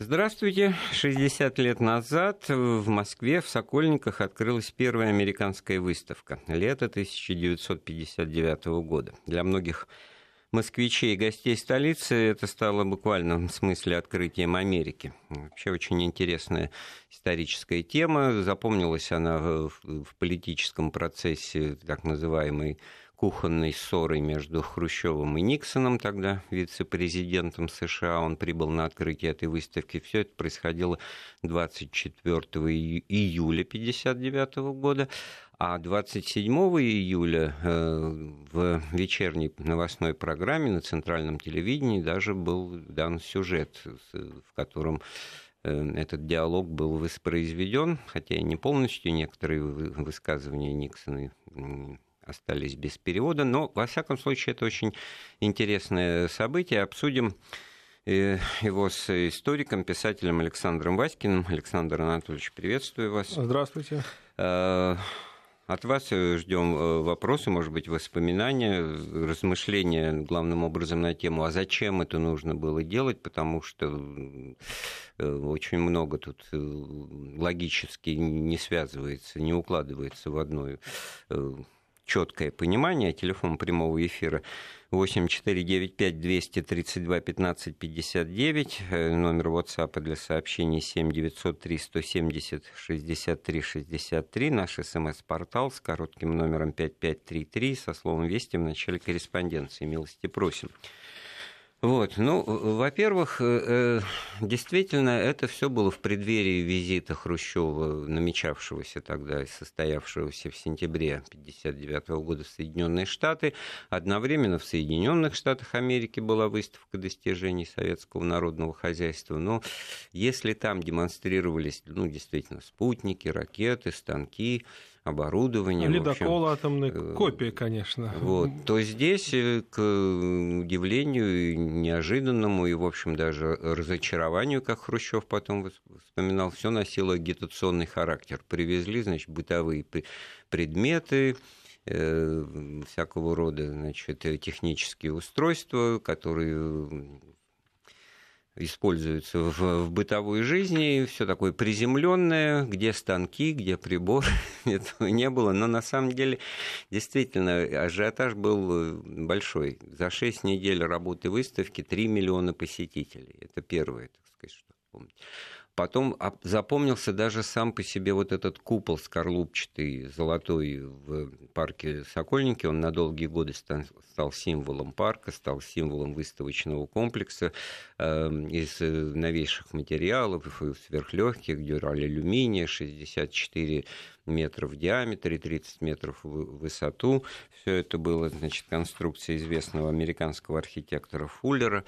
Здравствуйте. 60 лет назад в Москве, в Сокольниках, открылась первая американская выставка. Лето 1959 года. Для многих москвичей и гостей столицы это стало буквально в смысле открытием Америки. Вообще очень интересная историческая тема. Запомнилась она в политическом процессе так называемой кухонной ссорой между Хрущевым и Никсоном, тогда вице-президентом США. Он прибыл на открытие этой выставки. Все это происходило 24 июля 1959 года. А 27 июля в вечерней новостной программе на Центральном телевидении даже был дан сюжет, в котором этот диалог был воспроизведен, хотя и не полностью. Некоторые высказывания Никсона остались без перевода, но, во всяком случае, это очень интересное событие. Обсудим его с историком, писателем Александром Васькиным. Александр Анатольевич, приветствую вас. Здравствуйте. От вас ждем вопросы, может быть, воспоминания, размышления, главным образом, на тему, а зачем это нужно было делать, потому что очень много тут логически не связывается, не укладывается в одну четкое понимание. Телефон прямого эфира 8 495 232 15 59, номер WhatsApp для сообщений 7 903 170 63 63, наш СМС-портал с коротким номером 5533 со словом «Вести» в начале корреспонденции. Милости просим. Вот, ну, во-первых, действительно, это все было в преддверии визита Хрущева, намечавшегося тогда и состоявшегося в сентябре 1959 года в Соединенные Штаты. Одновременно в Соединенных Штатах Америки была выставка достижений советского народного хозяйства. Но если там демонстрировались, ну, действительно, спутники, ракеты, станки, оборудование. Ледокол атомный, копия, конечно. Вот, то здесь, к удивлению, неожиданному и, в общем, даже разочарованию, как Хрущев потом вспоминал, все носило агитационный характер. Привезли, значит, бытовые предметы, всякого рода, значит, технические устройства, которые используются в бытовой жизни, все такое приземленное, где станки, где приборы, этого не было. Но на самом деле, действительно, ажиотаж был большой. За 6 недель работы выставки 3 миллиона посетителей. Это первое, так сказать, что помнить. Потом запомнился даже сам по себе вот этот купол скорлупчатый, золотой в парке Сокольники. Он на долгие годы стал символом парка, стал символом выставочного комплекса из новейших материалов, сверхлегких, дюраль-алюминия, 64 метра в диаметре, 30 метров в высоту. Все это было, значит, конструкция известного американского архитектора Фуллера.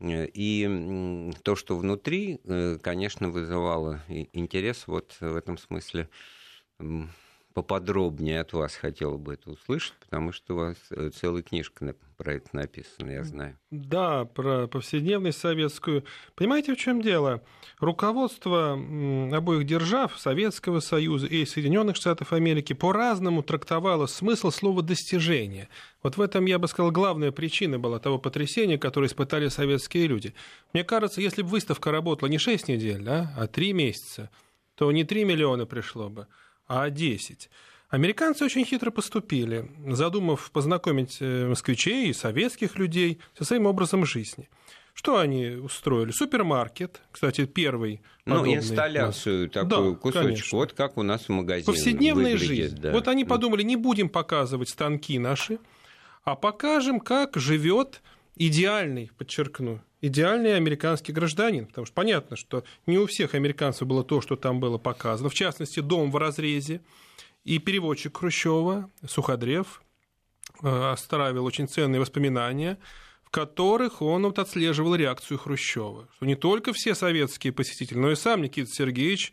И то, что внутри, конечно, вызывало интерес. Вот в этом смысле поподробнее от вас хотел бы это услышать, потому что у вас целая книжка про это написана, я знаю. Да, про повседневность советскую. Понимаете, в чем дело? Руководство обоих держав, Советского Союза и Соединенных Штатов Америки, по-разному трактовало смысл слова «достижение». Вот в этом, я бы сказал, главная причина была того потрясения, которое испытали советские люди. Мне кажется, если бы выставка работала не 6 недель, да, а 3 месяца, то не 3 миллиона пришло бы, а 10. Американцы очень хитро поступили, задумав познакомить москвичей и советских людей со своим образом жизни. Что они устроили? Супермаркет, кстати, первый подобный. Ну, инсталляцию такую, да, кусочек, конечно. Вот как у нас в магазине повседневная выглядит, жизнь. Да. Вот они подумали, не будем показывать станки наши, а покажем, как живет идеальный, подчеркну, идеальный американский гражданин, потому что понятно, что не у всех американцев было то, что там было показано, в частности, дом в разрезе, и переводчик Хрущева, Суходрев, оставил очень ценные воспоминания, в которых он вот отслеживал реакцию Хрущева, что не только все советские посетители, но и сам Никита Сергеевич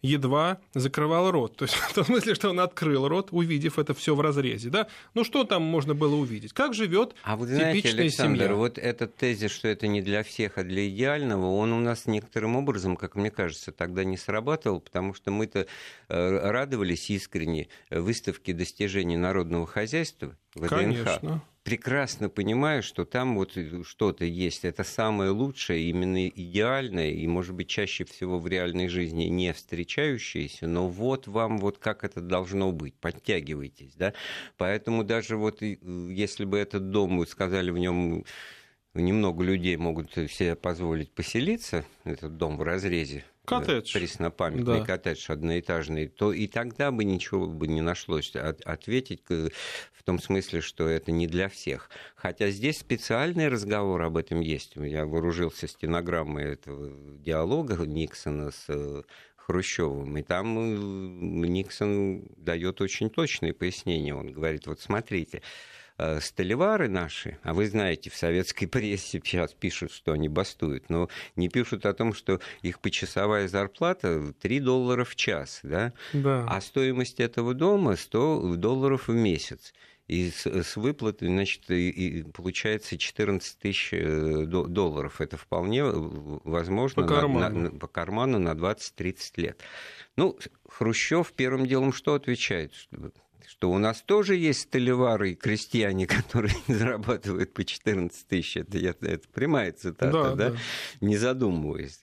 едва закрывал рот. То есть в том смысле, что он открыл рот, увидев это все в разрезе. Да? Ну что там можно было увидеть? Как живет типичная семья? А вы знаете, Александр, семья? Вот этот тезис, что это не для всех, а для идеального, он у нас некоторым образом, как мне кажется, тогда не срабатывал, потому что мы-то радовались искренне выставке достижений народного хозяйства ВДНХ. Конечно. прекрасно понимаю, что там вот что-то есть. Это самое лучшее, именно идеальное, и, может быть, чаще всего в реальной жизни не встречающееся, но вот вам вот как это должно быть, подтягивайтесь, да. Поэтому даже вот если бы этот дом, вы сказали, в нем немного людей могут себе позволить поселиться, этот дом в разрезе, коттедж. Преснопамятный, да. Коттедж одноэтажный, то и тогда бы ничего бы не нашлось ответить в том смысле, что это не для всех. Хотя здесь специальный разговор об этом есть. Я вооружился стенограммой этого диалога Никсона с Хрущевым, и там Никсон дает очень точные пояснения. Он говорит, вот смотрите, столевары наши, а вы знаете, в советской прессе сейчас пишут, что они бастуют, но не пишут о том, что их почасовая зарплата $3 в час, да? Да. А стоимость этого дома $100 в месяц. И с выплаты, значит, и получается $14 тысяч. Это вполне возможно по карману на 20-30 лет. Ну, Хрущев первым делом что отвечает? Что у нас тоже есть столевары и крестьяне, которые зарабатывают по 14 тысяч. Это прямая цитата, да? Не задумываясь.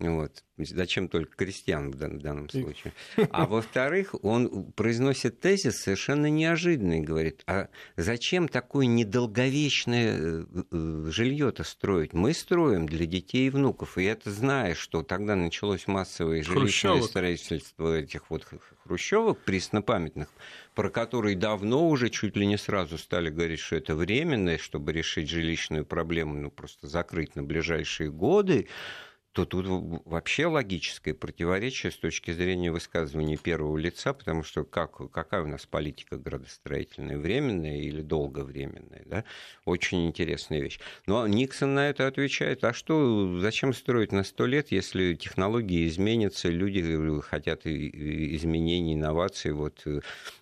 Вот. Зачем только крестьян в данном случае? А во-вторых, он произносит тезис совершенно неожиданный. Говорит, а зачем такое недолговечное жилье-то строить? Мы строим для детей и внуков. И это зная, что тогда началось массовое жилищное строительство этих вот хрущевок преснопамятных, про которые давно уже чуть ли не сразу стали говорить, что это временно, чтобы решить жилищную проблему, ну, просто закрыть на ближайшие годы, то тут вообще логическое противоречие с точки зрения высказывания первого лица, потому что какая у нас политика градостроительная, временная или долговременная, да? Очень интересная вещь. Но Никсон на это отвечает, а что, зачем строить на 100 лет, если технологии изменятся, люди хотят изменений, инноваций, вот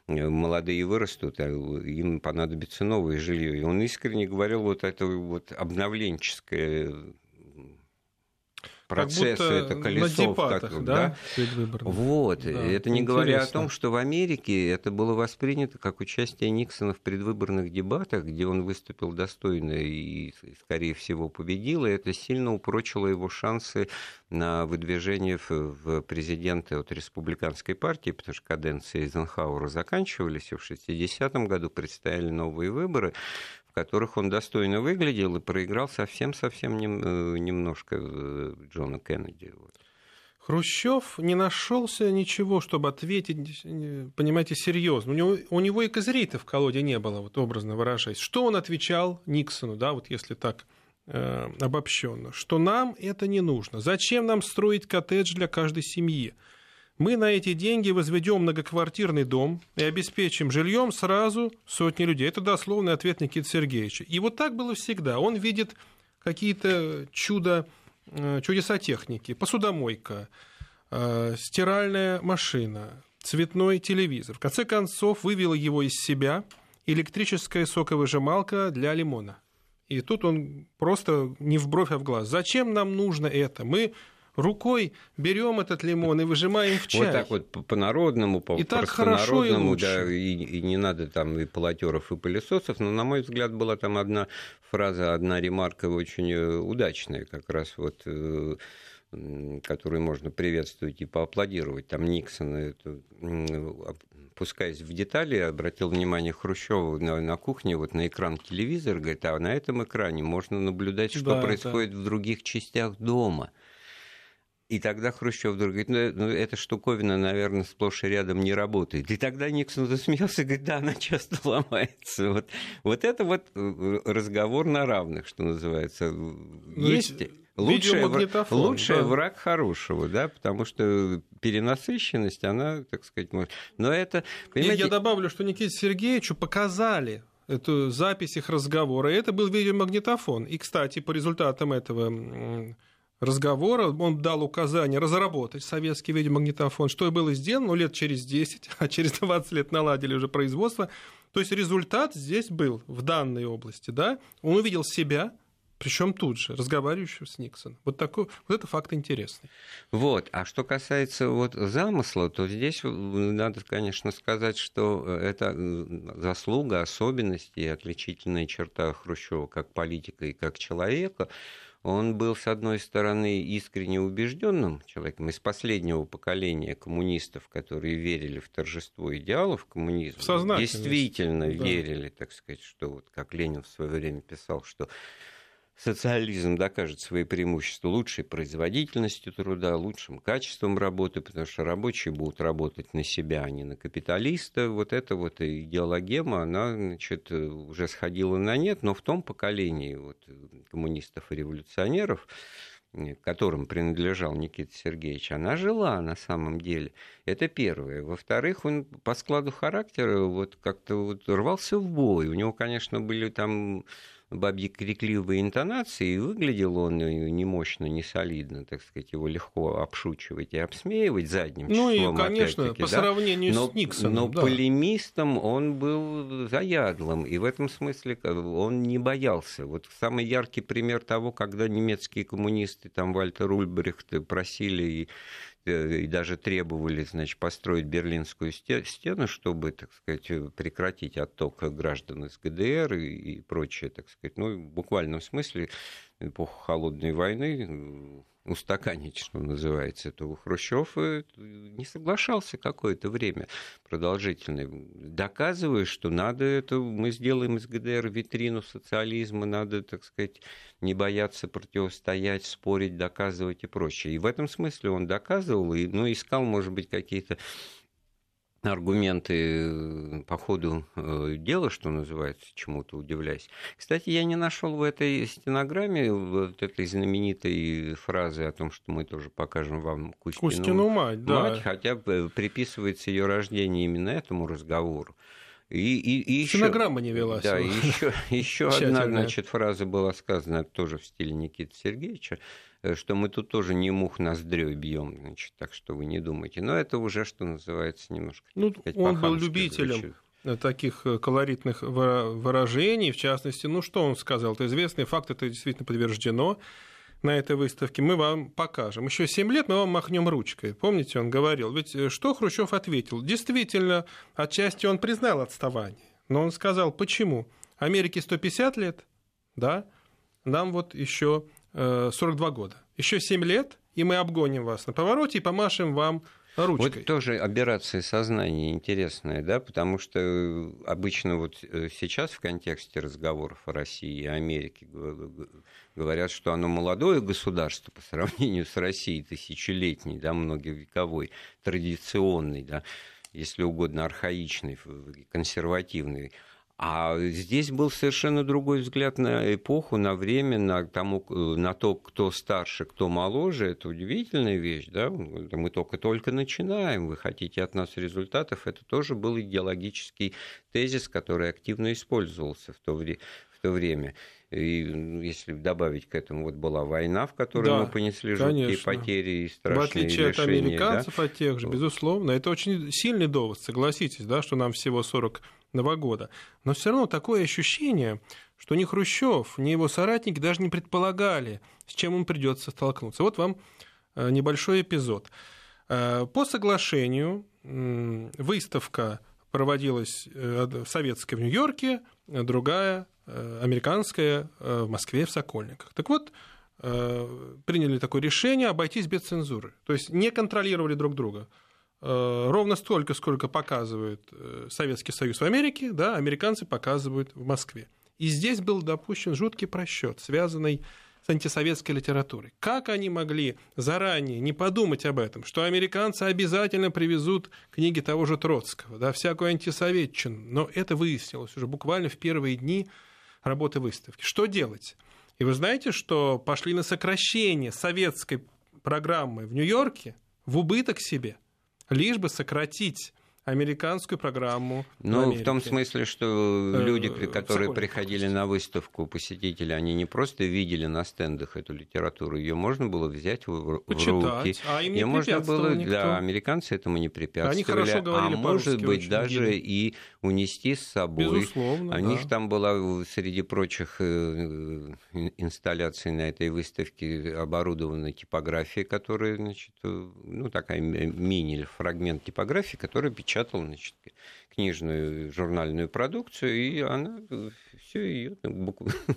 молодые вырастут, а им понадобится новое жилье. И он искренне говорил вот это вот обновленческое процесс, это колесо. На депатах, да? Вот. Да, это не говоря о том, что в Америке это было воспринято как участие Никсона в предвыборных дебатах, где он выступил достойно и, скорее всего, победил, и это сильно упрочило его шансы на выдвижение в президенты от республиканской партии, потому что каденции Эйзенхауэра заканчивались, и в 60-м году предстояли новые выборы, в которых он достойно выглядел и проиграл совсем-совсем немножко Джону Кеннеди. Хрущев не нашелся ничего, чтобы ответить, понимаете, серьезно. У него и козырей-то в колоде не было, вот образно выражаясь. Что он отвечал Никсону, да, вот если так обобщенно, что нам это не нужно. Зачем нам строить коттедж для каждой семьи? Мы на эти деньги возведем многоквартирный дом и обеспечим жильем сразу сотни людей. Это дословный ответ Никиты Сергеевича. И вот так было всегда. Он видит какие-то чудеса техники. Посудомойка, стиральная машина, цветной телевизор. В конце концов, вывела его из себя электрическая соковыжималка для лимона. И тут он просто не в бровь, а в глаз. Зачем нам нужно это? Мы рукой берем этот лимон и выжимаем в чай. Вот так вот по-народному, по-простонародному, да, и не надо там и полотёров, и пылесосов, но, на мой взгляд, была там одна фраза, одна ремарка очень удачная, как раз вот, которую можно приветствовать и поаплодировать. Там Никсон, опускаясь в детали, обратил внимание Хрущева на кухне, вот на экран телевизора, говорит, а на этом экране можно наблюдать, что происходит в других частях дома. И тогда Хрущев вдруг говорит, ну, эта штуковина, наверное, сплошь и рядом не работает. И тогда Никсон засмеялся и говорит, да, она часто ломается. Вот это вот разговор на равных, что называется. Есть лучший враг хорошего, да, потому что перенасыщенность, она, так сказать, может... Но это, понимаете... Я добавлю, что Никите Сергеевичу показали эту запись их разговора, и это был видеомагнитофон. И, кстати, по результатам этого разговора он дал указание разработать советский видеомагнитофон, что и было сделано, но лет через 10, а через 20 лет наладили уже производство. То есть результат здесь был в данной области. Да? Он увидел себя, Причем тут же, разговаривающего с Никсоном. Вот такой, вот это факт интересный. Вот. А что касается вот замысла, то здесь надо, конечно, сказать, что это заслуга, особенности и отличительная черта Хрущева как политика и как человека. Он был, с одной стороны, искренне убежденным человеком из последнего поколения коммунистов, которые верили в торжество идеалов коммунизма, действительно верили, так сказать, что вот как Ленин в свое время писал, что социализм докажет свои преимущества лучшей производительностью труда, лучшим качеством работы, потому что рабочие будут работать на себя, а не на капиталиста. Вот эта вот идеологема, она, значит, уже сходила на нет, но в том поколении вот коммунистов и революционеров, которым принадлежал Никита Сергеевич, она жила на самом деле. Это первое. Во-вторых, он по складу характера вот как-то вот рвался в бой. У него, конечно, были там бабьи крикливые интонации, и выглядел он не мощно, не солидно, так сказать, его легко обшучивать и обсмеивать задним числом. Ну и, конечно, по сравнению с Никсоном. Но полемистом он был заядлым, и в этом смысле он не боялся. Вот самый яркий пример того, когда немецкие коммунисты, там Вальтер Ульбрихт, просили и даже требовали, значит, построить Берлинскую стену, чтобы, так сказать, прекратить отток граждан из ГДР и прочее, так сказать, ну, в буквальном смысле эпоху холодной войны устаканить, что называется, этого Хрущев не соглашался какое-то время продолжительное, доказывая, что надо это, мы сделаем из ГДР витрину социализма, надо, так сказать, не бояться противостоять, спорить, доказывать и прочее. И в этом смысле он доказывал, и, ну, искал, может быть, какие-то аргументы по ходу дела, что называется, чему-то удивляясь. Кстати, я не нашел в этой стенограмме вот этой знаменитой фразы о том, что мы тоже покажем вам Кузькину мать, да. Хотя приписывается ее рождение именно этому разговору. И стенограмма еще не велась. Да, еще одна, значит, фраза была сказана тоже в стиле Никиты Сергеевича, что мы тут тоже не мух ноздрёй бьем, значит, так что вы не думайте. Но это уже, что называется, немножко... Ну, он был любителем таких колоритных выражений, в частности, ну, что он сказал? Это известный факт, это действительно подтверждено на этой выставке. Мы вам покажем. Еще 7 лет мы вам махнем ручкой. Помните, он говорил. Ведь что Хрущев ответил? Действительно, отчасти он признал отставание. Но он сказал, почему? Америке 150 лет, да, нам вот еще 42 года. Еще 7 лет, и мы обгоним вас на повороте и помашем вам ручкой. Вот тоже аберрация сознания интересная, да, потому что обычно вот сейчас в контексте разговоров о России и Америке говорят, что оно молодое государство по сравнению с Россией, тысячелетней, да, многовековой, традиционной, да, если угодно, архаичной, консервативной. А здесь был совершенно другой взгляд на эпоху, на время, на то, кто старше, кто моложе. Это удивительная вещь, да? Мы только-только начинаем, вы хотите от нас результатов. Это тоже был идеологический тезис, который активно использовался в то время. И если добавить к этому, вот была война, в которой мы понесли жуткие потери и страшные лишения. В отличие лишения, от американцев, да? От тех же, безусловно. Это очень сильный довод, согласитесь, да, что нам всего 42 года. Но все равно такое ощущение, что ни Хрущев, ни его соратники даже не предполагали, с чем им придется столкнуться. Вот вам небольшой эпизод. По соглашению выставка проводилась советская в Нью-Йорке, другая американская в Москве, в Сокольниках. Так вот, приняли такое решение обойтись без цензуры. То есть не контролировали друг друга. Ровно столько, сколько показывает Советский Союз в Америке, да, американцы показывают в Москве. И здесь был допущен жуткий просчет, связанный с антисоветской литературой. Как они могли заранее не подумать об этом, что американцы обязательно привезут книги того же Троцкого, да, всякую антисоветчину. Но это выяснилось уже буквально в первые дни работы выставки. Что делать? И вы знаете, что пошли на сокращение советской программы в Нью-Йорке в убыток себе, лишь бы сократить американскую программу. Ну, в том смысле, что люди, которые приходили на выставку, посетители, они не просто видели на стендах эту литературу, ее можно было взять в руки. А им не препятствовало никто. Да, американцы этому не препятствовали. Они хорошо говорили по-русски. А может быть, даже и унести с собой. Безусловно, у них там была, среди прочих инсталляций на этой выставке, оборудована типография, которая, значит, ну, такая мини-фрагмент типографии, который печатал, значит, книжную журнальную продукцию, и она все ее,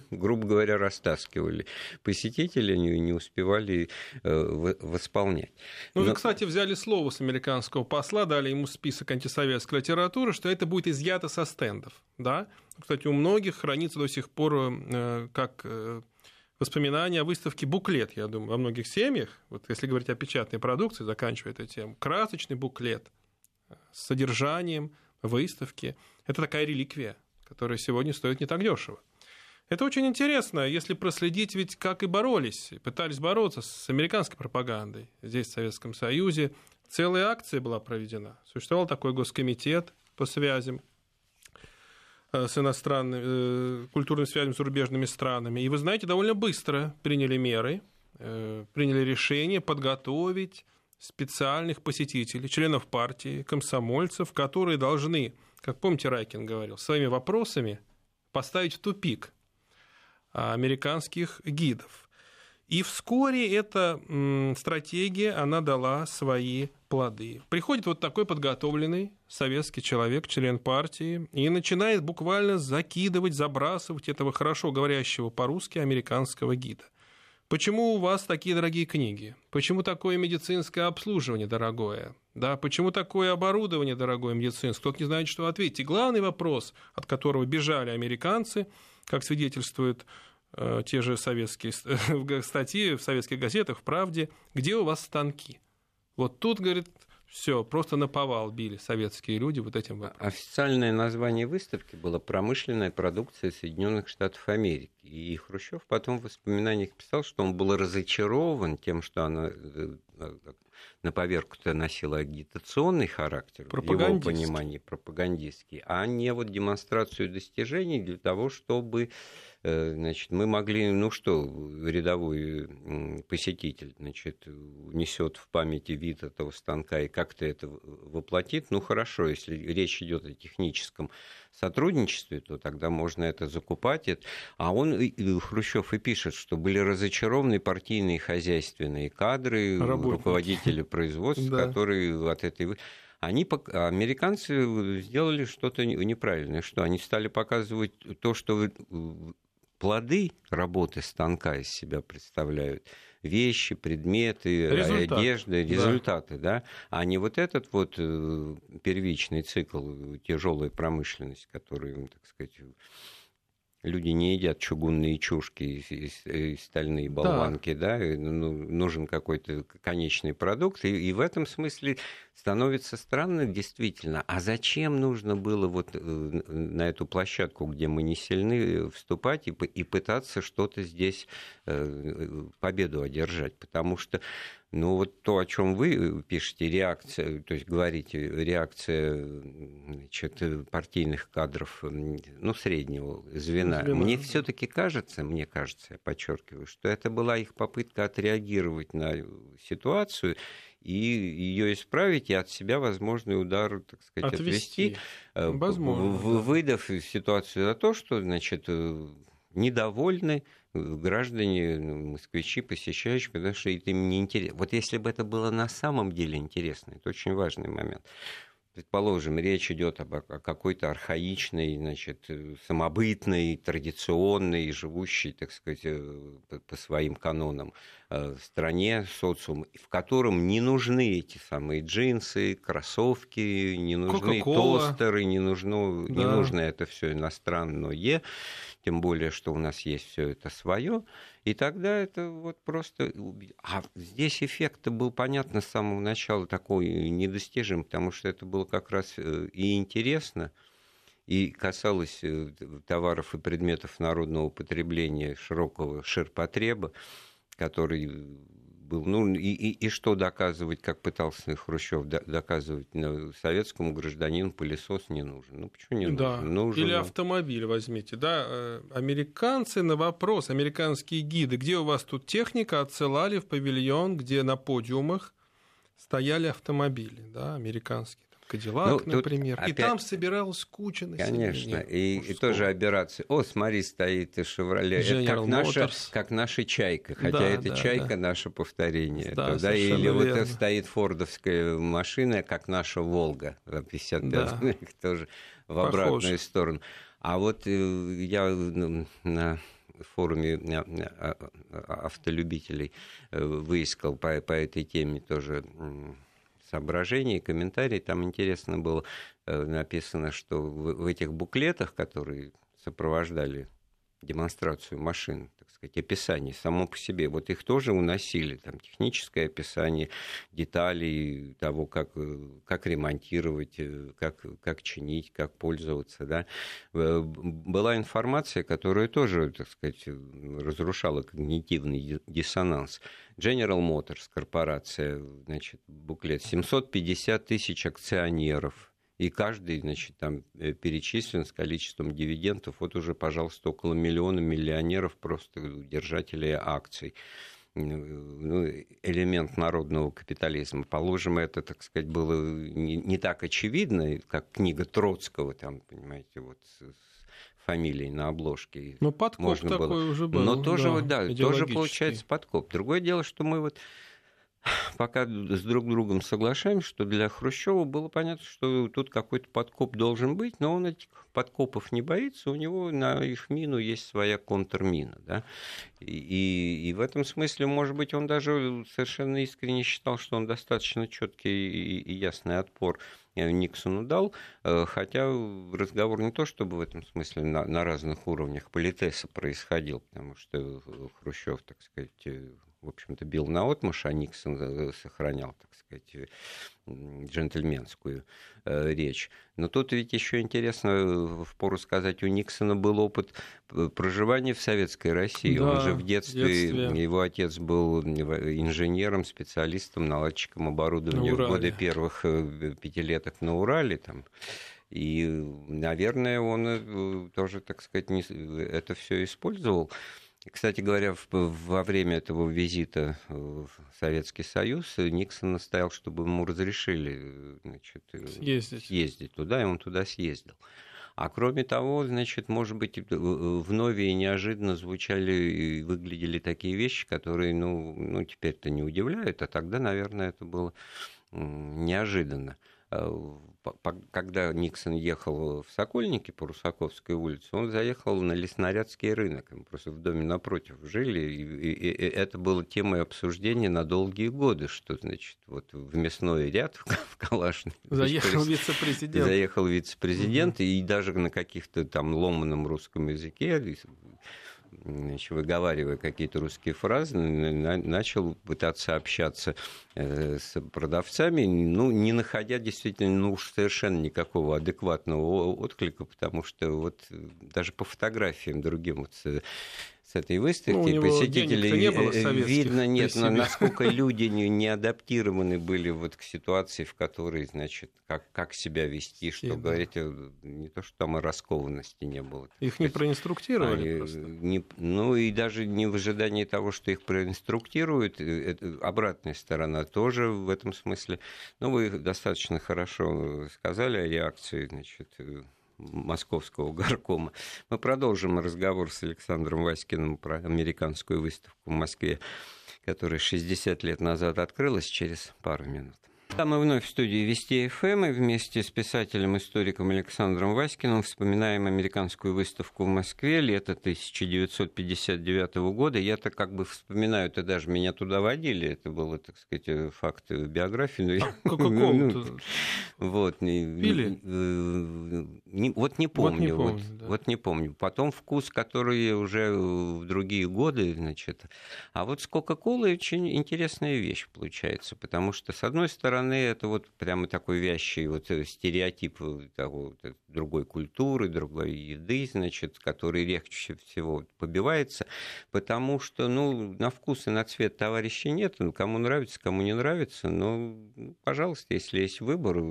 грубо говоря, растаскивали. Посетители не успевали восполнять. Ну, вы, кстати, взяли слово с американского посла, дали ему список антисоветской литературы, что это будет изъято со стендов. Да? Кстати, у многих хранится до сих пор как воспоминания о выставке буклет, я думаю, во многих семьях, вот если говорить о печатной продукции, заканчивая эту тему, красочный буклет с содержанием выставки. Это такая реликвия, которая сегодня стоит не так дешево. Это очень интересно, если проследить, ведь как и боролись, пытались бороться с американской пропагандой здесь, в Советском Союзе. Целая акция была проведена. Существовал такой госкомитет по связям с иностранными, культурными связями с зарубежными странами. И вы знаете, довольно быстро приняли меры, приняли решение подготовить специальных посетителей, членов партии, комсомольцев, которые должны, как помните, Райкин говорил, своими вопросами поставить в тупик американских гидов. И вскоре эта стратегия, она дала свои плоды. Приходит вот такой подготовленный советский человек, член партии, и начинает буквально закидывать, забрасывать этого хорошо говорящего по-русски американского гида. Почему у вас такие дорогие книги? Почему такое медицинское обслуживание дорогое? Да, почему такое оборудование дорогое медицинское? Кто-то не знает, что ответить. И главный вопрос, от которого бежали американцы, как свидетельствуют те же советские статьи в советских газетах, в «Правде», где у вас станки? Вот тут, говорит, все, просто наповал били советские люди вот этим вопросом. Официальное название выставки было «Промышленная продукция Соединенных Штатов Америки». И Хрущев потом в воспоминаниях писал, что он был разочарован тем, что она на поверку-то носила агитационный характер, в его понимании пропагандистский, а не вот демонстрацию достижений для того, чтобы, значит, мы могли, ну что, рядовой посетитель, значит, несет в памяти вид этого станка и как-то это воплотит. Ну хорошо, если речь идет о техническом сотрудничестве, то тогда можно это закупать. А он, Хрущев, и пишет, что были разочарованы партийные и хозяйственные кадры, руководители производства, которые от этой... Американцы сделали что-то неправильное, что они стали показывать то, что плоды работы станка из себя представляют. Вещи, предметы, одежда, результаты, да. А не вот этот вот первичный цикл тяжелой промышленности, который, так сказать... Люди не едят чугунные чушки и стальные болванки, да? Ну, нужен какой-то конечный продукт, и в этом смысле становится странно действительно, а зачем нужно было вот на эту площадку, где мы не сильны, вступать и пытаться что-то здесь, победу одержать, потому что ну, вот то, о чем вы пишете, реакция, то есть говорите, реакция, значит, партийных кадров, ну, среднего звена. Мне все-таки кажется, я подчеркиваю, что это была их попытка отреагировать на ситуацию и ее исправить, и от себя возможный удар, так сказать, отвести, выдав ситуацию за то, что, значит, недовольны граждане, москвичи, посещающие, потому что это им не интересно. Вот если бы это было на самом деле интересно, это очень важный момент. Предположим, речь идет о какой-то архаичной, значит, самобытной, традиционной, живущей, так сказать, по своим канонам стране, социум, в котором не нужны эти самые джинсы, кроссовки, не нужны Coca-Cola, тостеры, не нужно это все иностранное, тем более, что у нас есть все это свое. И тогда это вот просто... А здесь эффект был, понятно, с самого начала такой недостижим, потому что это было как раз и интересно, и касалось товаров и предметов народного потребления широкого ширпотреба, который был... Ну, и что доказывать, как пытался Хрущев доказывать советскому гражданину, пылесос не нужен. Ну, почему не нужен? Да. Нужен, или автомобиль возьмите. Да? Американцы на вопрос, американские гиды, где у вас тут техника, отсылали в павильон, где на подиумах стояли автомобили, да, американские. Кадиллак, ну, например. Опять... И там собиралась куча населения. Конечно, и тоже операции. О, смотри, стоит и «Шевроле». Это как наша «Чайка». Хотя да, это да, «Чайка» да. Наше повторение. Да, это, да? Или верно. Вот это стоит фордовская машина, как наша «Волга» 55 да. Тоже в обратную похоже. Сторону. А вот я на форуме автолюбителей выискал по этой теме тоже... соображений, комментарий. Там интересно было написано, что в этих буклетах, которые сопровождали демонстрацию машин, так сказать, описание само по себе, вот их тоже уносили, там техническое описание деталей того, как ремонтировать, как чинить, как пользоваться, да. Была информация, которая тоже, так сказать, разрушала когнитивный диссонанс. General Motors, корпорация, значит, буклет, 750 тысяч акционеров. И каждый, значит, там перечислен с количеством дивидендов. Вот уже, пожалуйста, около миллиона миллионеров просто держателей акций. Ну, элемент народного капитализма. Положим, это, так сказать, было не так очевидно, как книга Троцкого, там, понимаете, вот с фамилией на обложке. Но подкоп можно такой было. Уже был. Но тоже, да, вот, да, тоже получается подкоп. Другое дело, что мы вот... Пока с друг другом соглашаемся, что для Хрущева было понятно, что тут какой-то подкоп должен быть, но он этих подкопов не боится, у него на их мину есть своя контрмина. Да? И в этом смысле, может быть, он даже совершенно искренне считал, что он достаточно четкий и ясный отпор Никсону дал, хотя разговор не то, чтобы в этом смысле на разных уровнях политеса происходил, потому что Хрущев, так сказать... в общем-то, бил наотмашь, а Никсон сохранял, так сказать, джентльменскую речь. Но тут ведь еще интересно, впору сказать, у Никсона был опыт проживания в Советской России. Да, он же в детстве, его отец был инженером, специалистом, наладчиком оборудования в годы первых пятилеток на Урале, там. И, наверное, он тоже, так сказать, это все использовал. Кстати говоря, во время этого визита в Советский Союз Никсон настоял, чтобы ему разрешили, значит, съездить туда, и он туда съездил. А кроме того, значит, может быть, вновь и неожиданно звучали и выглядели такие вещи, которые, ну теперь-то не удивляют, а тогда, наверное, это было неожиданно. Когда Никсон ехал в Сокольники по Русаковской улице, он заехал на Леснорядский рынок. Мы просто в доме напротив жили, и это было темой обсуждения на долгие годы, что, значит, вот в мясной ряд в Калашной... Заехал вице-президент, и даже на каких-то там ломаном русском языке... выговаривая какие-то русские фразы, начал пытаться общаться с продавцами, ну, не находя действительно, ну, уж совершенно никакого адекватного отклика, потому что вот даже по фотографиям другим вот с этой выставки, ну, посетителей не было видно, нет, насколько люди не адаптированы были вот к ситуации, в которой, значит, как себя вести, что да. Говорить, не то, что там и раскованности не было. Их не проинструктировали просто. Ну и даже не в ожидании того, что их проинструктируют, обратная сторона тоже в этом смысле. Ну, вы достаточно хорошо сказали о реакции, значит, Московского горкома. Мы продолжим разговор с Александром Васькиным про американскую выставку в Москве, которая 60 лет назад открылась, через пару минут. Там мы вновь в студии Вести ФМ и вместе с писателем-историком Александром Васькиным вспоминаем американскую выставку в Москве лета 1959 года. Я-то как бы вспоминаю, это даже меня туда водили, это было, так сказать, факт биографии. Но я... Кока-колу-то вот, пили? Вот не помню. Вот не помню. Потом вкус, который уже в другие годы, значит. А вот с Кока-колой очень интересная вещь получается, потому что, с одной стороны, это вот прямо такой вязчий вот стереотип того, другой культуры, другой еды, значит, который легче всего побивается, потому что, ну, на вкус и на цвет товарищей нет, ну, кому нравится, кому не нравится, но, пожалуйста, если есть выбор,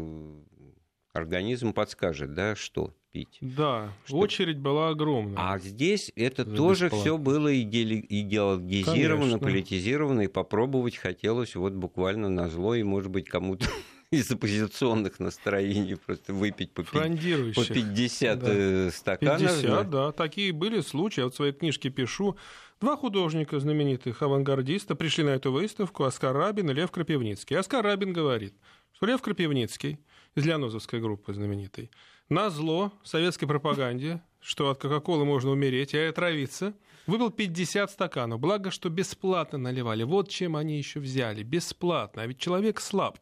организм подскажет, да, что пить. Да, что... очередь была огромная. А здесь это тоже все было идеологизировано, конечно. Политизировано, и попробовать хотелось вот буквально назло, и, может быть, кому-то из оппозиционных настроений просто выпить по 50 стаканов. 50, да. Такие были случаи. Я вот в своей книжке пишу. Два художника знаменитых авангардиста пришли на эту выставку, Оскар Рабин и Лев Крапивницкий. Оскар Рабин говорит, что Лев Крапивницкий из лианозовской группы знаменитой назло советской пропаганде, что от кока-колы можно умереть и отравиться, выпил 50 стаканов. Благо, что бесплатно наливали. Вот чем они еще взяли. Бесплатно. А ведь человек слаб.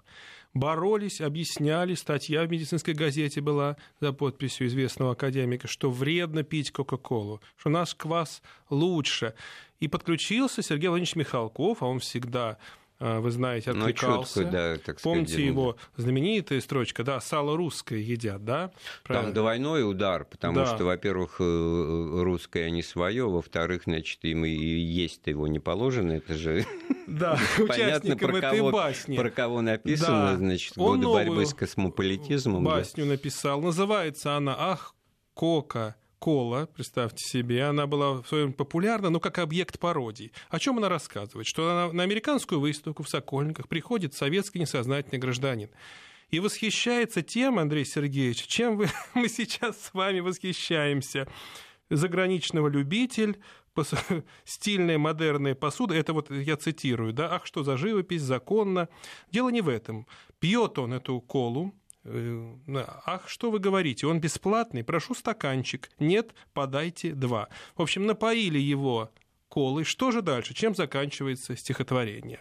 Боролись, объясняли. Статья в медицинской газете была за подписью известного академика, что вредно пить кока-колу, что наш квас лучше. И подключился Сергей Владимирович Михалков, а он всегда... вы знаете, откликался. Ну, да, помните его знаменитая строчка, да, сало русское едят, да? Правильно? Там двойной удар, потому что, во-первых, русское не свое, во-вторых, значит, им и есть-то его не положено, это же... Да, понятно, участникам этой басни. Про кого написано, значит, годы борьбы с космополитизмом. Басню написал, называется она «Ах, Кока». Кола, представьте себе, она была в своем популярна, но как объект пародии. О чем она рассказывает? Что она на американскую выставку в Сокольниках приходит советский несознательный гражданин. И восхищается тем, Андрей Сергеевич, чем мы сейчас с вами восхищаемся. Заграничного любитель, стильная модерная посуда, это вот я цитирую, да, ах, что за живопись, законно. Дело не в этом. Пьет он эту колу. Ах, что вы говорите, он бесплатный, прошу стаканчик, нет, подайте два. В общем, напоили его колой, что же дальше, чем заканчивается стихотворение?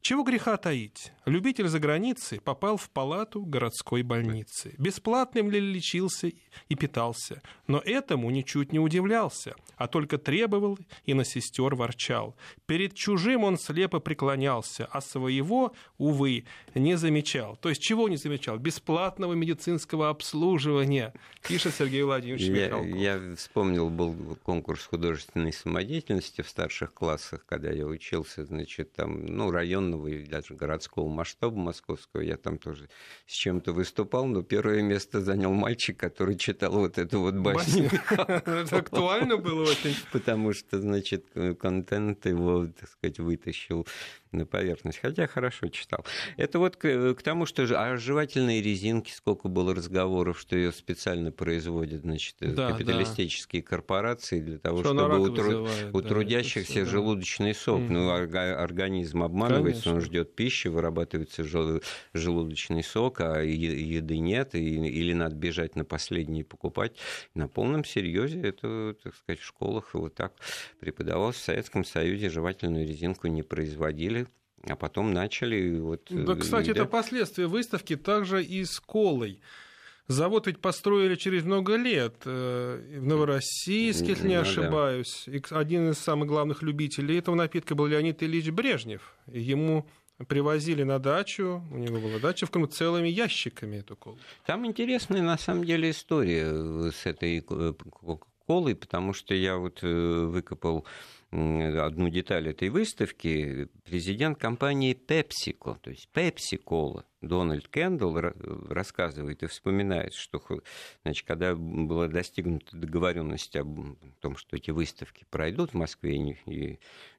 Чего греха таить, любитель за границей попал в палату городской больницы. Бесплатным ли лечился и питался, но этому ничуть не удивлялся, а только требовал и на сестер ворчал. Перед чужим он слепо преклонялся, а своего, увы, не замечал. То есть чего не замечал? Бесплатного медицинского обслуживания, пишет Сергей Владимирович Михалков. Я вспомнил, был конкурс художественной самодеятельности в старших классах, когда я учился, значит, там, районный и даже городского масштаба московского, я там тоже с чем-то выступал, но первое место занял мальчик, который читал вот эту вот басню. Это актуально было очень. Потому что, значит, контент его, так сказать, вытащил на поверхность. Хотя хорошо читал. Это вот к тому, что о жевательной резинке сколько было разговоров, что ее специально производят, значит, капиталистические корпорации для того, чтобы у трудящихся желудочный сок. Ну, организм обманывается. Он ждет пищи, вырабатывается желудочный сок, а еды нет, или надо бежать на последний и покупать. На полном серьезе это, так сказать, в школах вот так преподавалось. В Советском Союзе жевательную резинку не производили, а потом начали... Да, кстати, это последствия выставки также и с колой. Завод ведь построили через много лет в Новороссийске, если не ошибаюсь. И один из самых главных любителей этого напитка был Леонид Ильич Брежнев. Ему привозили на дачу, у него была дача, целыми ящиками эту колу. Там интересная, на самом деле, история с этой колой, потому что я вот выкопал одну деталь этой выставки. Президент компании PepsiCo, то есть Pepsi-Cola, Дональд Кендалл рассказывает и вспоминает, что, значит, когда была достигнута договоренность о том, что эти выставки пройдут в Москве и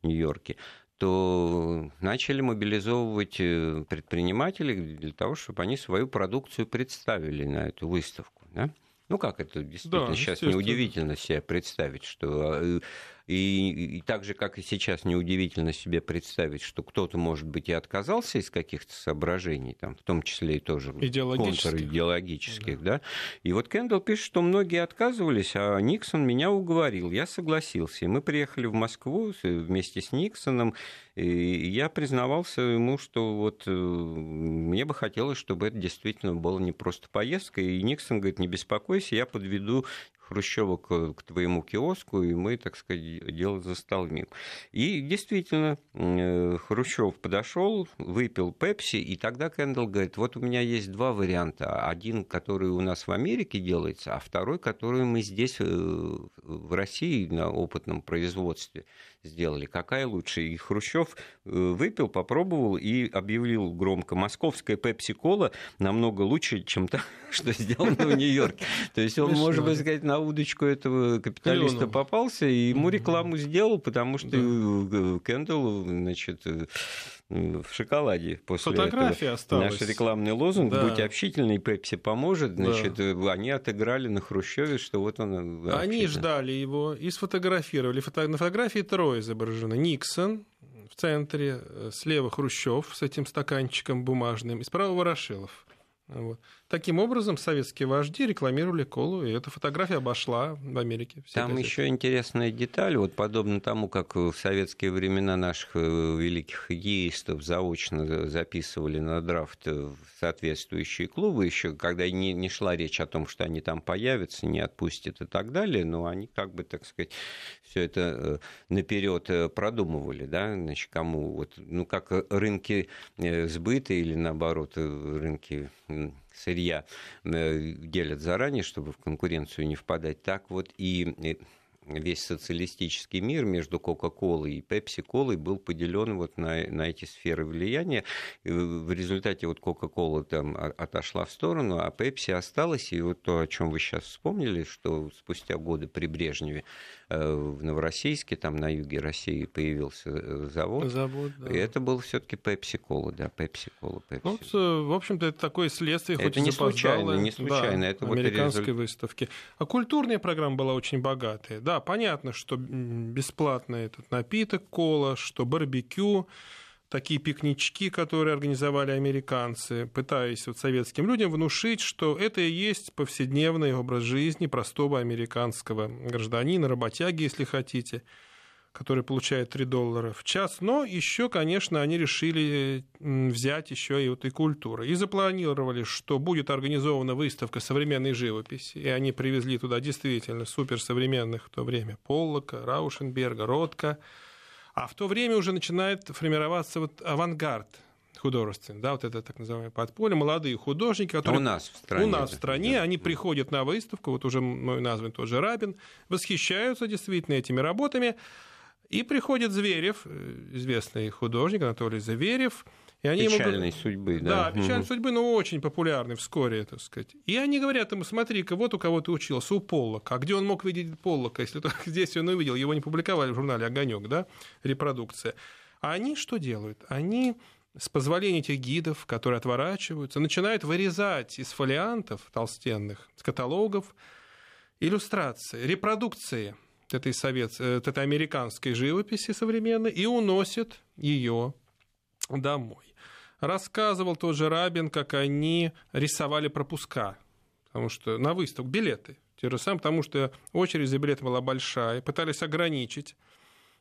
Нью-Йорке, то начали мобилизовывать предпринимателей для того, чтобы они свою продукцию представили на эту выставку. Да? Ну, как это действительно сейчас неудивительно себе представить, что... И так же, как и сейчас, неудивительно себе представить, что кто-то, может быть, и отказался из каких-то соображений, там, в том числе и тоже контр-идеологических. Да. И вот Кендалл пишет, что многие отказывались, а Никсон меня уговорил, я согласился. И мы приехали в Москву вместе с Никсоном, и я признавался ему, что вот мне бы хотелось, чтобы это действительно было не просто поездка. И Никсон говорит, не беспокойся, я подведу Хрущева к твоему киоску, и мы, так сказать, дело застолбим. И действительно, Хрущев подошел, выпил пепси, и тогда Кендалл говорит, вот у меня есть два варианта. Один, который у нас в Америке делается, а второй, который мы здесь, в России, на опытном производстве сделали. Какая лучше? И Хрущев выпил, попробовал и объявил громко, московская пепси-кола намного лучше, чем та, что сделано в Нью-Йорке. То есть он, может быть, сказать, на удочку этого капиталиста попался, и ему рекламу сделал, потому что Кендалл, значит, в шоколаде после фотография этого. Осталась. Наш рекламный лозунг, да. «Будь общительный, Пепси поможет», значит, да. Они отыграли на Хрущеве, что вот он... Они ждали его и сфотографировали. На фотографии трое изображены. Никсон в центре, слева Хрущев с этим стаканчиком бумажным, и справа Ворошилов. Вот. Таким образом, советские вожди рекламировали колу, и эта фотография обошла в Америке. Там еще интересная деталь, вот подобно тому, как в советские времена наших великих хоккеистов заочно записывали на драфт в соответствующие клубы, еще когда не шла речь о том, что они там появятся, не отпустят и так далее, но они как бы, так сказать, все это наперед продумывали, да, значит, кому вот, ну, как рынки сбыта или наоборот рынки сырья делят заранее, чтобы в конкуренцию не впадать. Так вот и весь социалистический мир между Кока-Колой и Пепси-Колой был поделен вот на эти сферы влияния. И в результате вот Кока-Кола там отошла в сторону, а Пепси осталась. И вот то, о чем вы сейчас вспомнили, что спустя годы при Брежневе в Новороссийске, там на юге России появился завод да. И это был все-таки Пепси-Кола, да, Пепси-Кола. Ну, в общем-то, это такое следствие, хоть это и запоздалое. Не случайно. Да, это американской вот выставки. А культурная программа была очень богатая, да. Да, понятно, что бесплатный этот напиток, кола, что барбекю, такие пикнички, которые организовали американцы, пытаясь вот советским людям внушить, что это и есть повседневный образ жизни простого американского гражданина, работяги, если хотите, который получает $3 в час. Но еще, конечно, они решили взять еще и вот и культуру. И запланировали, что будет организована выставка современной живописи. И они привезли туда действительно суперсовременных в то время Поллока, Раушенберга, Ротко. А в то время уже начинает формироваться вот авангард художественный, да, вот это так называемое подполье, молодые художники, которые у нас в стране, они приходят на выставку, вот уже мной назван тот же Рабин, восхищаются действительно этими работами. И приходит Зверев, известный художник Анатолий Зверев. И они «Печальной судьбы», да. Да, «Печальной судьбы», но очень популярный вскоре, так сказать. И они говорят ему: смотри-ка, вот у кого ты учился, у Поллока. А где он мог видеть Поллока, если только здесь он увидел? Его не публиковали в журнале «Огонек», да, репродукция. А они что делают? Они, с позволения этих гидов, которые отворачиваются, начинают вырезать из фолиантов толстенных, с каталогов, иллюстрации, репродукции этой американской живописи современной и уносят ее домой. Рассказывал тот же Рабин, как они рисовали пропуска, потому что на выставку билеты, те же самые, потому что очередь за билетом была большая, пытались ограничить,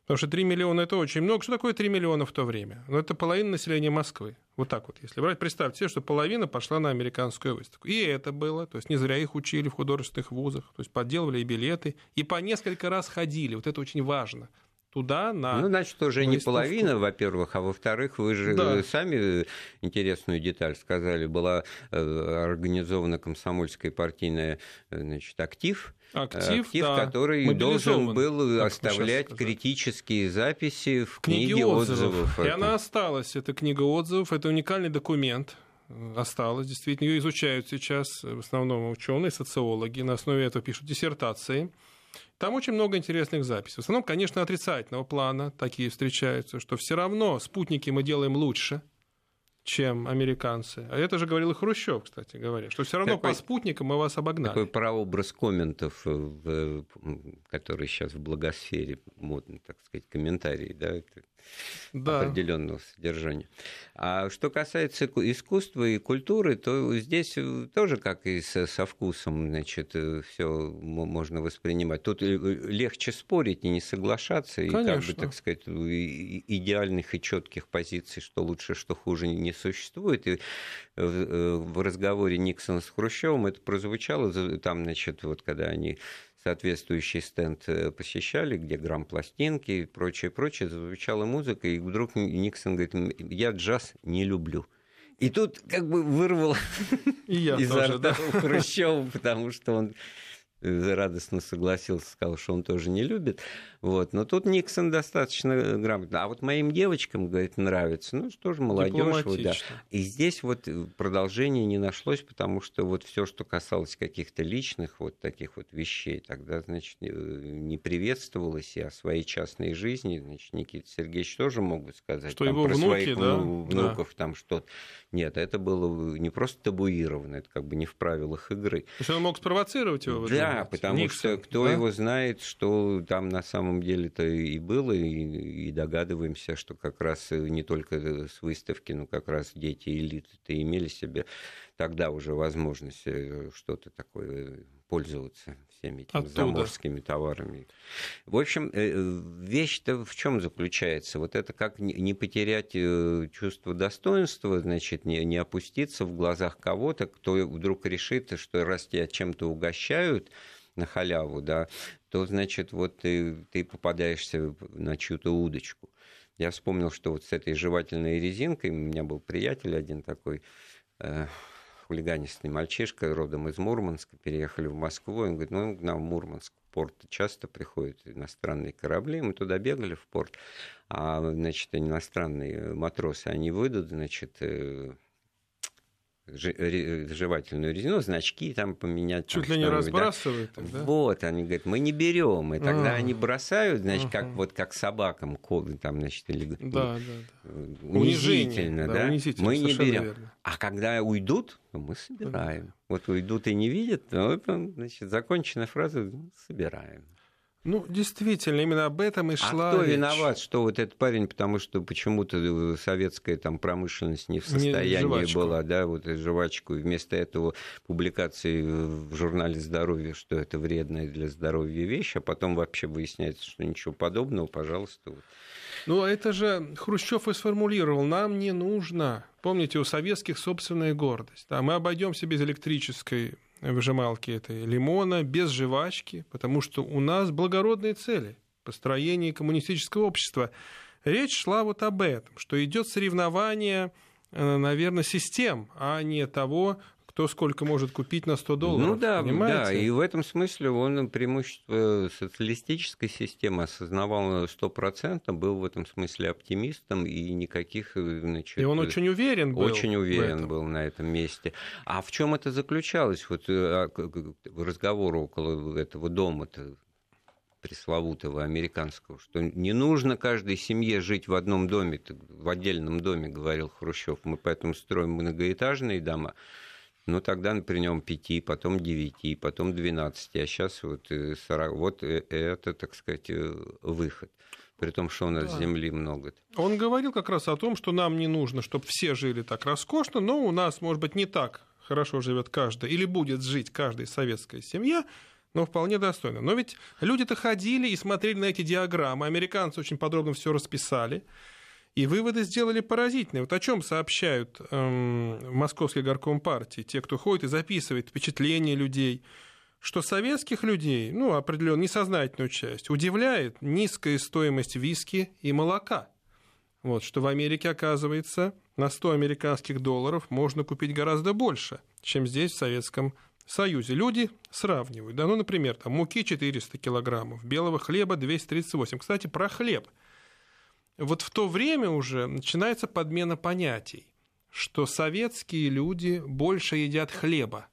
потому что 3 миллиона – это очень много. Что такое 3 миллиона в то время? Ну, это половина населения Москвы. Вот так вот, если брать. Представьте себе, что половина пошла на американскую выставку. И это было. То есть не зря их учили в художественных вузах. То есть подделывали и билеты. И по несколько раз ходили. Вот это очень важно. Туда, на ну, значит, уже выставку. Не половина, во-первых, а во-вторых, вы же сами интересную деталь сказали. Была организована комсомольская партийная, значит, актив, да, который должен был оставлять критические записи в книге отзывов. И она осталась, эта книга отзывов, это уникальный документ. Осталась, действительно, ее изучают сейчас в основном ученые, социологи, на основе этого пишут диссертации. Там очень много интересных записей. В основном, конечно, отрицательного плана такие встречаются, что все равно спутники мы делаем лучше, чем американцы. А это же говорил и Хрущев, кстати говоря, что все равно по спутникам мы вас обогнали. Такой прообраз комментов, которые сейчас в блогосфере модно, так сказать, комментарии, да, определенного содержания. А что касается искусства и культуры, то здесь тоже, как и со вкусом, значит, все можно воспринимать. Тут легче спорить и не соглашаться, и, как бы, так сказать, идеальных и четких позиций, что лучше, что хуже, не существует. И в разговоре Никсона с Хрущевым это прозвучало, там, значит, вот когда они соответствующий стенд посещали, где грампластинки и прочее, звучала музыка, и вдруг Никсон говорит: я джаз не люблю. И тут как бы вырвал изо рта Хрущева, потому что он радостно согласился, сказал, что он тоже не любит. Вот. Но тут Никсон достаточно грамотно. А вот моим девочкам, говорит, нравится. Ну, тоже молодежь. Вот, да. И здесь вот продолжения не нашлось, потому что вот все, что касалось каких-то личных вот таких вот вещей, тогда, значит, не приветствовалось. И о своей частной жизни, значит, Никита Сергеевич тоже могут сказать. Что там, его про внуки, своих, да? Внуков, да. Там что-то. Нет, это было не просто табуировано, это как бы не в правилах игры. То есть он мог спровоцировать его? Да, потому Никсон, что кто его знает, что там на самом деле-то и было, и догадываемся, что как раз не только с выставки, но как раз дети элиты-то имели себе тогда уже возможность что-то такое пользоваться всеми этими заморскими товарами. В общем, вещь-то в чем заключается? Вот это как не потерять чувство достоинства, значит, не опуститься в глазах кого-то, кто вдруг решит, что раз тебя чем-то угощают на халяву, да, то, значит, вот ты попадаешься на чью-то удочку. Я вспомнил, что вот с этой жевательной резинкой у меня был приятель один такой, хулиганистый мальчишка, родом из Мурманска, переехали в Москву, и он говорит, ну, к нам в Мурманск в порт часто приходят иностранные корабли, мы туда бегали в порт, а, значит, иностранные матросы, они выдадут, значит, жевательную резину, значки там поменять. Чуть ли не разбрасывают. Да? Тогда. Вот, они говорят, мы не берем. И тогда они бросают, значит, как собакам, там, значит, или... унизительно, да? Унизительно, мы не берем. Верно. А когда уйдут, то мы собираем. Вот уйдут и не видят, но, значит, законченная фраза, собираем. Ну, действительно, именно об этом и шла речь. А кто виноват, что вот этот парень, потому что почему-то советская там промышленность не в состоянии была, да, вот жвачку, и вместо этого публикации в журнале «Здоровье», что это вредная для здоровья вещь, а потом вообще выясняется, что ничего подобного, пожалуйста. Вот. Ну, это же Хрущев и сформулировал, нам не нужно, помните, у советских собственная гордость, да, мы обойдемся без электрической выжималки этой лимона, без жвачки, потому что у нас благородные цели – построение коммунистического общества. Речь шла вот об этом, что идет соревнование, наверное, систем, а не того, кто сколько может купить на $100. Ну да, понимаете? Да, и в этом смысле он преимущество социалистической системы осознавал 100%, был в этом смысле оптимистом и никаких... Значит, и он очень уверен был. Очень уверен был на этом месте. А в чем это заключалось? Вот разговор около этого дома-то пресловутого американского, что не нужно каждой семье жить в одном доме, в отдельном доме, говорил Хрущев. Мы поэтому строим многоэтажные дома. Ну, тогда при нем 5, потом 9, потом 12, а сейчас вот 40. Вот это, так сказать, выход. При том, что у нас земли много. Он говорил как раз о том, что нам не нужно, чтобы все жили так роскошно, но у нас, может быть, не так хорошо живет каждая или будет жить каждая советская семья, но вполне достойно. Но ведь люди-то ходили и смотрели на эти диаграммы. Американцы очень подробно все расписали. И выводы сделали поразительные. Вот о чем сообщают московский горком партии, те, кто ходит и записывает впечатления людей, что советских людей, ну, определенно несознательную часть, удивляет низкая стоимость виски и молока. Вот, что в Америке, оказывается, на $100 можно купить гораздо больше, чем здесь, в Советском Союзе. Люди сравнивают. Да, ну, например, там, муки 400 килограммов, белого хлеба 238. Кстати, про хлеб. Вот в то время уже начинается подмена понятий, что советские люди больше едят хлеба,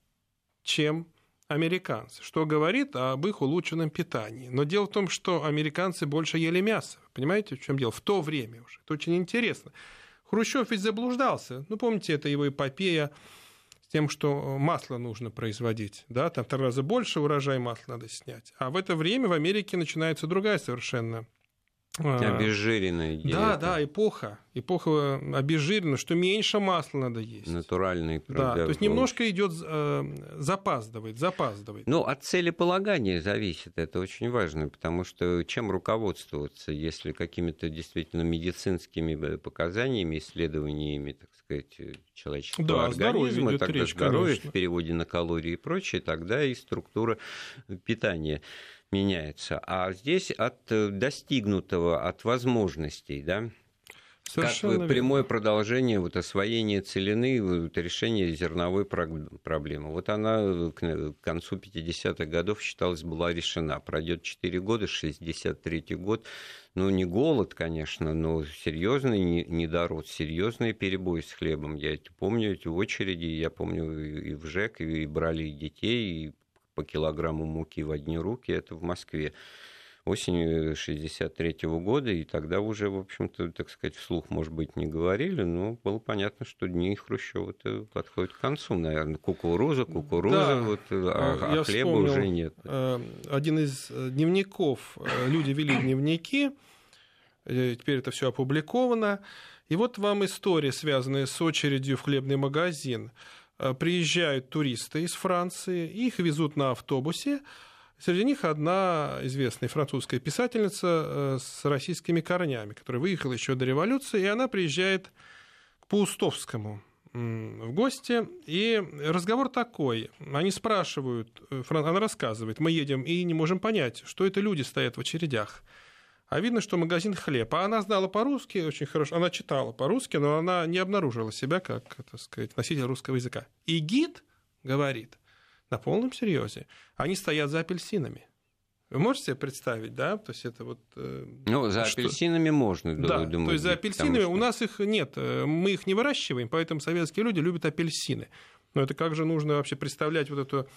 чем американцы, что говорит об их улучшенном питании. Но дело в том, что американцы больше ели мясо. Понимаете, в чем дело? В то время уже. Это очень интересно. Хрущев ведь заблуждался. Ну, помните, это его эпопея с тем, что масло нужно производить. Да? Там 2 раза больше урожай масла надо снять. А в это время в Америке начинается другая совершенно обезжиренная диета. Да, да, эпоха. Эпоха обезжирена, что меньше масла надо есть. Натуральный продукт. Да, то есть немножко идет, запаздывает. Ну, от целеполагания зависит, это очень важно, потому что чем руководствоваться, если какими-то действительно медицинскими показаниями, исследованиями, так сказать, человеческого организма, тогда здоровье в переводе на калории и прочее, тогда и структура питания меняется. А здесь от достигнутого, от возможностей, да? Совершенно как бы прямое продолжение вот, освоения целины, вот, решения зерновой проблемы. Вот она к концу 50-х годов, считалось, была решена. Пройдет 4 года, 63-й год. Ну, не голод, конечно, но серьезный недород, серьезные перебои с хлебом. Я это помню, эти очереди, я помню и в ЖЭК, и брали детей, и по килограмму муки в одни руки, это в Москве. Осенью 1963 года, и тогда уже, в общем-то, так сказать, вслух, может быть, не говорили, но было понятно, что дни Хрущева-то подходят к концу, наверное. Кукуруза, да, вот, а хлеба уже нет. Один из дневников, люди вели дневники, теперь это все опубликовано, и вот вам история, связанная с очередью в хлебный магазин. Приезжают туристы из Франции, их везут на автобусе. Среди них одна известная французская писательница с российскими корнями, которая выехала еще до революции, и она приезжает к Паустовскому в гости. И разговор такой. Они спрашивают, она рассказывает, мы едем и не можем понять, что это люди стоят в очередях. А видно, что магазин хлеба. А она знала по-русски очень хорошо, она читала по-русски, но она не обнаружила себя как, так сказать, носитель русского языка. И гид говорит... На полном серьезе. Они стоят за апельсинами. Вы можете себе представить, да? То есть это вот... Ну, за апельсинами можно, да, думаю. То есть за апельсинами у нас их нет. Мы их не выращиваем, поэтому советские люди любят апельсины. Но это как же нужно вообще представлять вот эту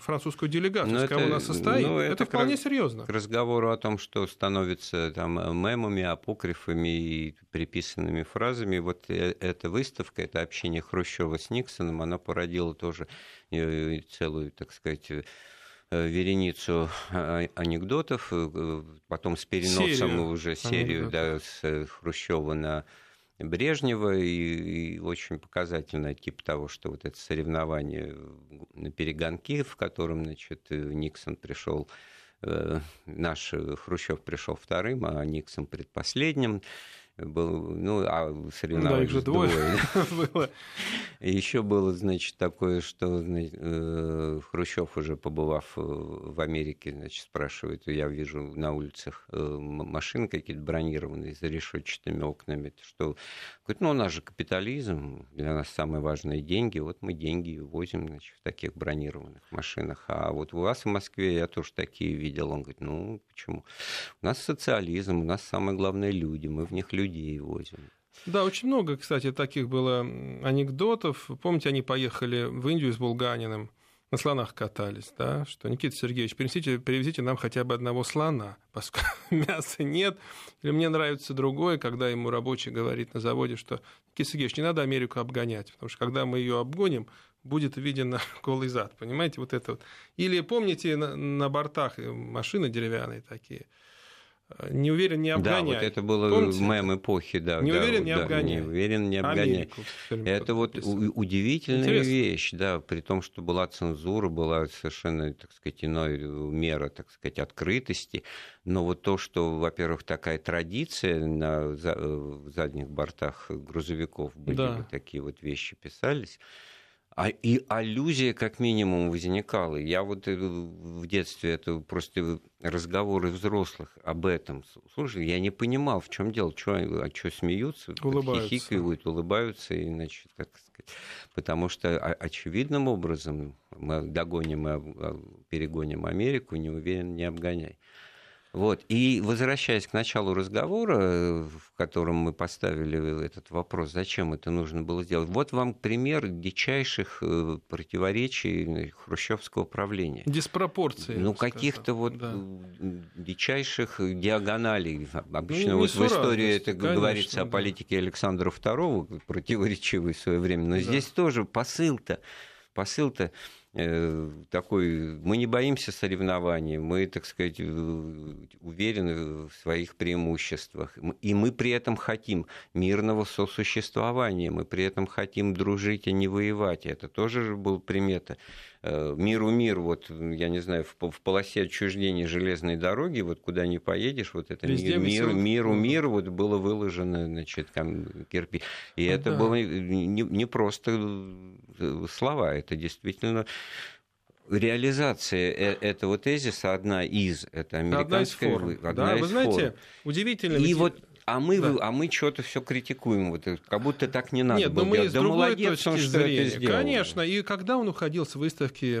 французскую делегацию, но с кого она состоит? Это вполне серьезно. К разговору о том, что становится там мемами, апокрифами и приписанными фразами. Вот эта выставка, это общение Хрущева с Никсоном, она породила тоже целую, так сказать, вереницу анекдотов. Потом с переносом уже серию, да, с Хрущева на... Брежнева, и очень показательный тип того, что вот это соревнование на перегонки, в котором, значит, Никсон пришел, наш Хрущев пришел вторым, а Никсон предпоследним. Был, ну, а соревнования, да, их же двое было. Еще было, значит, такое, что, значит, Хрущев, уже побывав в Америке, значит, спрашивает, я вижу на улицах машины какие-то бронированные за решетчатыми окнами, что, говорит, ну, у нас же капитализм, для нас самые важные деньги, вот мы деньги возим, значит, в таких бронированных машинах, а вот у вас в Москве я тоже такие видел. Он говорит, ну, почему? У нас социализм, у нас самое главное люди, мы в них людей возим. Да, очень много, кстати, таких было анекдотов. Помните, они поехали в Индию с Булганиным, на слонах катались, да, что Никита Сергеевич, привезите нам хотя бы одного слона, поскольку мяса нет. Или мне нравится другое, когда ему рабочий говорит на заводе, что Никита Сергеевич, не надо Америку обгонять, потому что когда мы ее обгоним, будет виден голый зад, понимаете, вот это вот. Или помните на бортах машины деревянные такие. Не уверен, не обгоняй. Да, вот это было мем эпохи, да. Не уверен, не обгоняй. Не уверен, не обгоняй. Это вот удивительная вещь, да, при том, что была цензура, была совершенно, так сказать, иная мера, так сказать, открытости. Но вот то, что, во-первых, такая традиция на задних бортах грузовиков были, да, вот такие вот вещи писались. И аллюзия, как минимум, возникала. Я вот в детстве, это просто разговоры взрослых об этом. Слушай, я не понимал, в чем дело, что смеются, хихикают, улыбаются, и, значит, как сказать. Потому что очевидным образом мы догоним и перегоним Америку, не уверен, не обгоняй. Вот. И возвращаясь к началу разговора, в котором мы поставили этот вопрос, зачем это нужно было сделать, вот вам пример дичайших противоречий хрущевского правления. Диспропорции. Ну, каких-то вот, да, дичайших диагоналей. Обычно, ну, вот в истории это, конечно, говорится о политике Александра II, противоречивый в свое время, но, да, здесь тоже посыл-то такой, мы не боимся соревнований, мы, так сказать, уверены в своих преимуществах, и мы при этом хотим мирного сосуществования, мы при этом хотим дружить, а не воевать. Это тоже была примета. Миру мир, вот, я не знаю, в полосе отчуждения железной дороги, вот куда ни поедешь, вот это миру мир, вот было выложено, значит, кирпич. И это было не просто слова, это действительно... Реализация этого тезиса одна из, это американская, одна из форм. Да, вы знаете, удивительно. И вот а мы что-то все критикуем, вот, как будто так не надо. Нет, было. Но мы делать. С другой молодец, точки зрения. Конечно, и когда он уходил с выставки,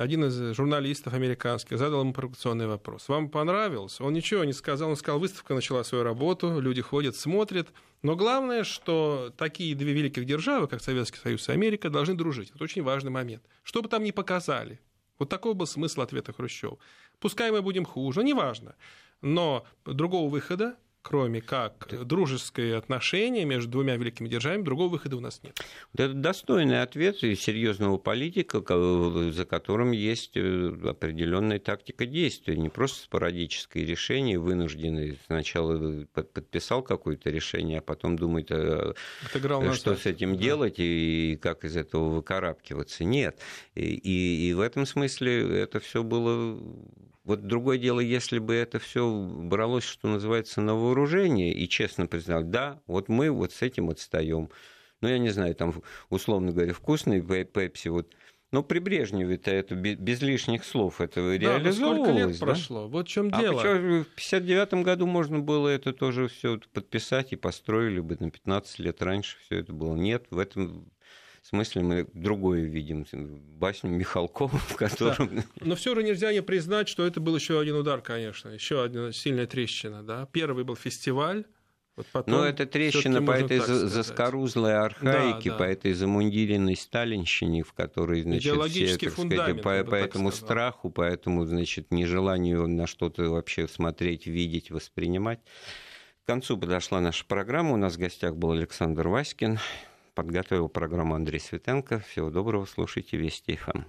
один из журналистов американских задал ему провокационный вопрос. Вам понравилось? Он ничего не сказал, он сказал, выставка начала свою работу, люди ходят, смотрят. Но главное, что такие две великих державы, как Советский Союз и Америка, должны дружить. Это очень важный момент. Что бы там ни показали. Вот такой был смысл ответа Хрущева. Пускай мы будем хуже, неважно. Но другого выхода, кроме как дружеское отношение между двумя великими державами, другого выхода у нас нет. Это достойный ответ и серьезного политика, за которым есть определенная тактика действия, не просто спорадические решения, вынужденные. Сначала подписал какое-то решение, а потом думает, что с этим делать и как из этого выкарабкиваться. Нет. И в этом смысле это все было... Вот другое дело, если бы это все бралось, что называется, на вооружение, и честно признал, да, вот мы вот с этим отстаем. Ну, я не знаю, там, условно говоря, вкусные пепси, вот. Но при Брежневе-то это без лишних слов это реализовывалось. Да, сколько лет прошло, вот в чем дело. Причем в 59-м году можно было это тоже все подписать и построили бы на 15 лет раньше все это было. Нет, в этом... В смысле, мы другое видим, басню Михалкова, в котором... Да. Но все же нельзя не признать, что это был еще один удар, конечно, еще одна сильная трещина. Да? Первый был фестиваль. Вот потом... Но это трещина по этой заскорузлой архаике, да, да. По этой замундиренной сталинщине, в которой, значит, все, так сказать, по этому страху, по этому, значит, нежеланию на что-то вообще смотреть, видеть, воспринимать. К концу подошла наша программа. У нас в гостях был Александр Васькин. Подготовил программу Андрей Светенко. Всего доброго. Слушайте Вести ФМ.